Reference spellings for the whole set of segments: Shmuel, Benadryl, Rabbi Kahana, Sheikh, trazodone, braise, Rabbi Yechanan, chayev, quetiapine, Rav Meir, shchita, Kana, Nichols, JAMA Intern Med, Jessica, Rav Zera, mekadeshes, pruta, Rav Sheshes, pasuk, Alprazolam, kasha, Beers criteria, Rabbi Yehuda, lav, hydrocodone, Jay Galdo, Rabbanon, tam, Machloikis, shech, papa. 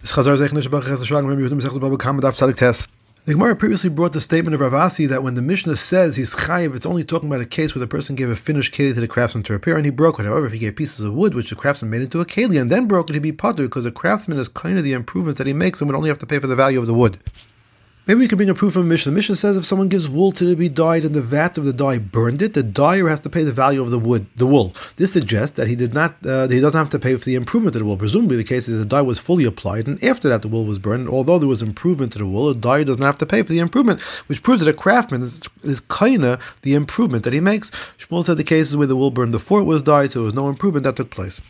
The Gemara previously brought the statement of Rav Asi that when the Mishnah says he's chayev, it's only talking about a case where the person gave a finished keli to the craftsman to repair and he broke it. However, if he gave pieces of wood which the craftsman made into a keli and then broke it, he'd be poter because the craftsman is kind of the improvements that he makes and would only have to pay for the value of the wood. Maybe we could bring a proof from the Mishnah. The Mishnah says if someone gives wool to be dyed and the vat of the dye burned it, the dyer has to pay the value of the wool. This suggests that he doesn't have to pay for the improvement to the wool. Presumably the case is the dye was fully applied and after that the wool was burned. Although there was improvement to the wool, the dyer does not have to pay for the improvement, which proves that a craftsman is kind of the improvement that he makes. Shmuel said the case is where the wool burned before it was dyed, so there was no improvement that took place.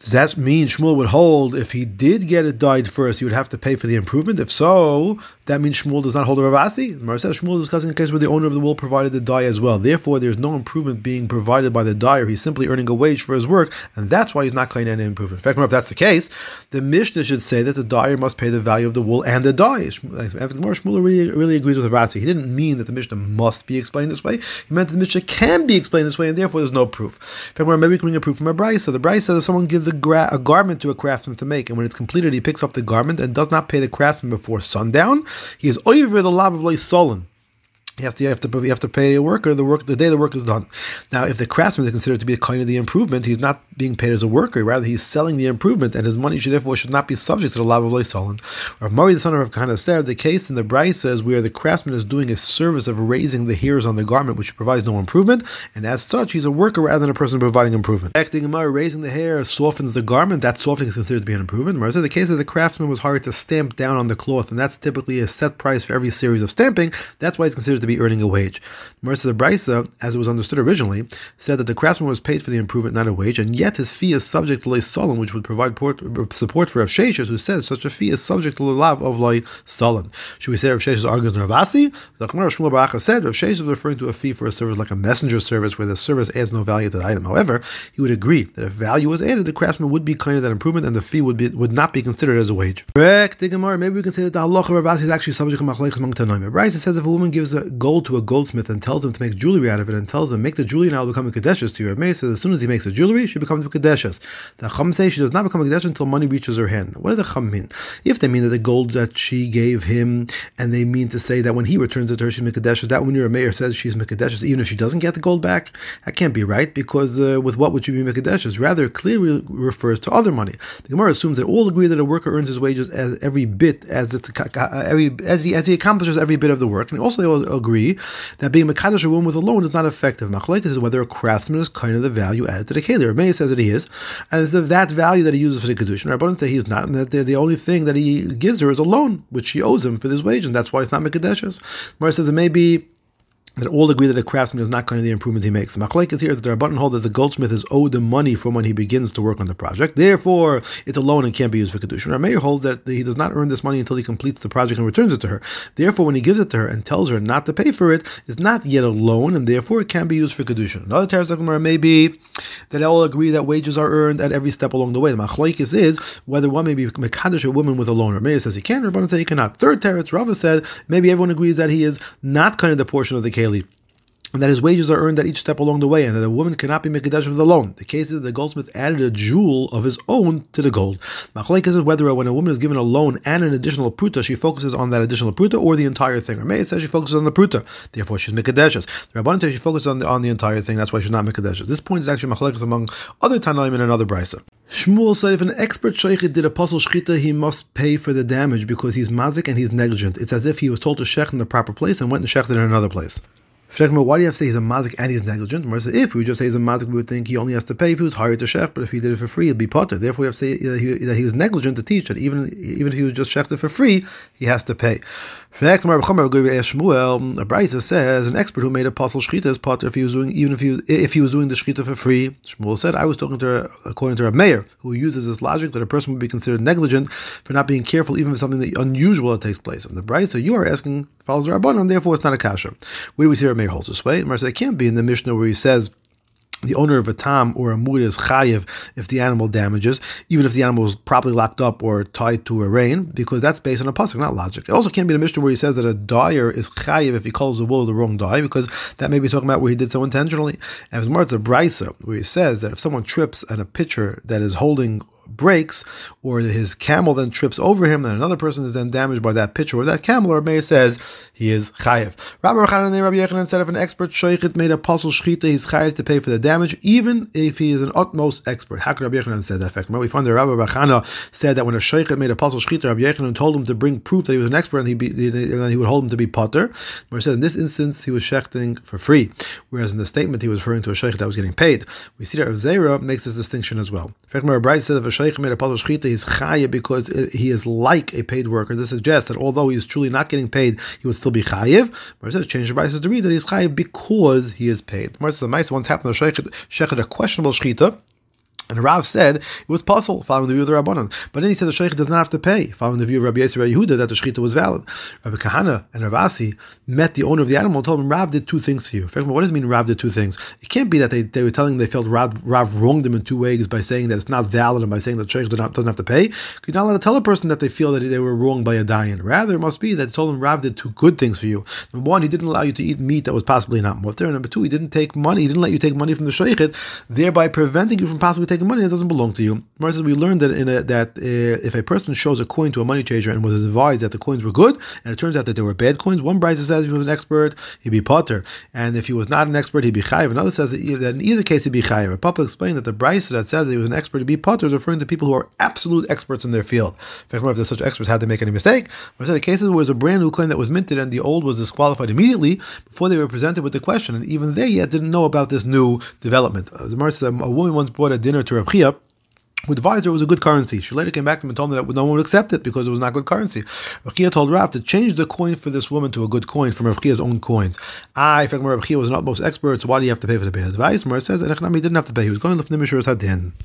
Does that mean Shmuel would hold if he did get it dyed first, he would have to pay for the improvement? If so, that means Shmuel does not hold a Rav Asi. Maher says Shmuel is discussing a case where the owner of the wool provided the dye as well. Therefore, there is no improvement being provided by the dyer. He's simply earning a wage for his work, and that's why he's not claiming any improvement. In fact, if that's the case, the Mishnah should say that the dyer must pay the value of the wool and the dye. Shmuel really agrees with Rav Asi. He didn't mean that the Mishnah must be explained this way. He meant that the Mishnah can be explained this way, and therefore there's no proof. In fact, maybe we can bring a proof from a braise. So the braise says if someone gives a garment to a craftsman to make, and when it's completed, he picks up the garment and does not pay the craftsman before sundown. He is over the lav of lay solon. You have to pay a worker the day the work is done. Now, if the craftsman is considered to be a kind of the improvement, he's not being paid as a worker. Rather, he's selling the improvement, and his money should therefore not be subject to the lav of lay solon. Rav Murray, the son of Rav Kana, said the case in the braise says where the craftsman is doing a service of raising the hairs on the garment, which provides no improvement, and as such, he's a worker rather than a person providing improvement. Acting in Mar, raising the hair softens the garment. That softening is considered to be an improvement. Marzah said the case of the craftsman was hired to stamp down on the cloth, and that's typically a set price for every series of stamping. That's why it's considered to be earning a wage. Marzah the Braisa, as it was understood originally, said that the craftsman was paid for the improvement, not a wage, and yet his fee is subject to lay solon, which would provide support for Rav Sheshes, who says such a fee is subject to the lav of lay solon. Should we say Rav Sheshes argues in Rav Asi? The Gemara of Shmuel Baracha said Rav Sheshes was referring to a fee for a service like a messenger service, where the service adds no value to the item. However, he would agree that if value was added, the craftsman would be kind of that improvement, and the fee would not be considered as a wage. Correct, the Gemara. Maybe we can say that the halacha of Rav Asi is actually subject to Machloikis among Tanoim. The Braisa says if a woman gives a gold to a goldsmith and tells him to make jewelry out of it and tells him, make the jewelry and I will become a mekadeshes to you. Maher says as soon as he makes the jewelry, she becomes a mekadeshes. The Chachamim say she does not become a mekadeshes until money reaches her hand. What do the Chachamim mean? If they mean that the gold that she gave him and they mean to say that when he returns it to her, she's mekadeshes, that when your Maher says she's mekadeshes, even if she doesn't get the gold back, that can't be right because with what would she be mekadeshes? Rather, it clearly refers to other money. The Gemara assumes that all agree that a worker earns his wages as every bit as he accomplishes every bit of the work, and also they all agree that being mekadash a woman with a loan is not effective. Machloikis is whether a craftsman is kind of the value added to the keli. Rav Meir says that he is, and it's that value that he uses for the Kadushan. Rabbanon say he's not, and that the only thing that he gives her is a loan, which she owes him for this wage, and that's why it's not mekadeshes. Maher says it may be that all agree that a craftsman is not kind of the improvement he makes. Machloikis here is that the Rabbanon hold that the goldsmith is owed the money from when he begins to work on the project. Therefore, it's a loan and can't be used for Kadushan. Rav Meir holds that he does not earn this money until he completes the project and returns it to her. Therefore, when he gives it to her and tells her not to pay for it, it's not yet a loan, and therefore it can be used for Kadushan. Another Teres HaGemara may be that all agree that wages are earned at every step along the way. The Machloikis is whether one may be mekadosh a woman with a loan. Rav Meir says he can, Rabbanon say he cannot. Third Teres, Rava said maybe everyone agrees that he is not kind of the portion of the and that his wages are earned at each step along the way, and that a woman cannot be mekadeshes with a loan. The case is that the goldsmith added a jewel of his own to the gold. Machloikis is whether when a woman is given a loan and an additional pruta, she focuses on that additional pruta or the entire thing. Rav Meir says she focuses on the pruta, therefore she's mekadeshes. The Rabbanon says she focuses on the entire thing, that's why she's not mekadeshes. This point is actually machloikis among other Tanaim in another brisa. Shmuel said if an expert sheikh did a pasul shechita, he must pay for the damage because he's mazik and he's negligent. It's as if he was told to shech in the proper place and went and sheched it in another place. Why do you have to say he's a mazik and he's negligent? If we would just say he's a mazik, we would think he only has to pay if he was hired to shech, but if he did it for free, it'd be poter. Therefore, we have to say that he was negligent to teach it. Even if he was just sheched it for free, he has to pay. Shmuel, a braisa says an expert who made a pasul shechita is poter if he was doing the shechita for free. Shmuel said I was talking to according to Rav Meir, who uses this logic that a person would be considered negligent for not being careful even for something that unusual that takes place. And the braisa you are asking follows the Rabbanon, and therefore it's not a kasha. Where do we see Rav Meir holds this way? Marzah can't be in the Mishnah where he says The owner of a tam or a mud is chayev if the animal damages, even if the animal is properly locked up or tied to a rein, because that's based on a pasuk, not logic. It also can't be the Mishnah where he says that a dyer is chayev if he calls the wool the wrong dye, because that may be talking about where he did so intentionally. And with Mar, it's a braise, where he says that if someone trips on a pitcher that is holding breaks, or his camel then trips over him, then another person is then damaged by that pitcher or that camel, or Maher says he is chayev. Rabbi Yechanan and Rabbi Yechanan said if an expert sheikh made a pasul shechita, he's chayev to pay for the damage, even if he is an utmost expert. How could Rabbi Yechanan say that effect? We find that Rabbi Yechanan said that when a sheikh made a pasul shechita, Rabbi Yechanan told him to bring proof that he was an expert, and he would hold him to be poter. Maher said in this instance he was shechting for free, whereas in the statement he was referring to a sheikh that was getting paid. We see that Rav Zera makes this distinction as well. In fact, Maher said if a Sheikh made a pasul shechita, he's chayev because he is like a paid worker. This suggests that although he is truly not getting paid, he would still be chayev. Mar says change the braise to read that he's chayev because he is paid. Mar says the ma'ase once happened to a sheikh had a questionable shechita, and Rav said it was possible following the view of the Rabbanon. But then he said the sheikh does not have to pay, following the view of Rabbi Yehuda that the shechita was valid. Rabbi Kahana and Rav Asi met the owner of the animal and told him, Rav did two things to you. In fact, what does it mean Rav did two things? It can't be that they were telling him they felt Rav wronged them in two ways by saying that it's not valid and by saying that the sheikh doesn't have to pay. You're not allowed to tell a person that they feel that they were wronged by a dayan. Rather, it must be that they told him Rav did two good things for you. Number one, he didn't allow you to eat meat that was possibly not mutter. And number two, he didn't take money. He didn't let you take money from the sheikh, thereby preventing you from possibly taking the money that doesn't belong to you. Marzah says we learned that if a person shows a coin to a money changer and was advised that the coins were good, and it turns out that they were bad coins, one braise says if he was an expert, he'd be poter, and if he was not an expert, he'd be chayev. Another says that in either case, he'd be chayev. A papa explained that the braise that says that he was an expert to be poter is referring to people who are absolute experts in their field. In fact, if there's such experts, how'd they make any mistake? Marzah said the cases where it was a brand new coin that was minted and the old was disqualified immediately before they were presented with the question, and even they yet didn't know about this new development. As Marzah says, a woman once bought a dinner to Rav Chiya, who advised her it was a good currency. She later came back to him and told him that no one would accept it because it was not good currency. Rav Chiya told Rav to change the coin for this woman to a good coin from Rav Chiya's own coins. If Rav Chiya was an utmost expert, so why do you have to pay for the bad advice? Mar says, he didn't have to pay. He was going to lifnim mishur's hadin.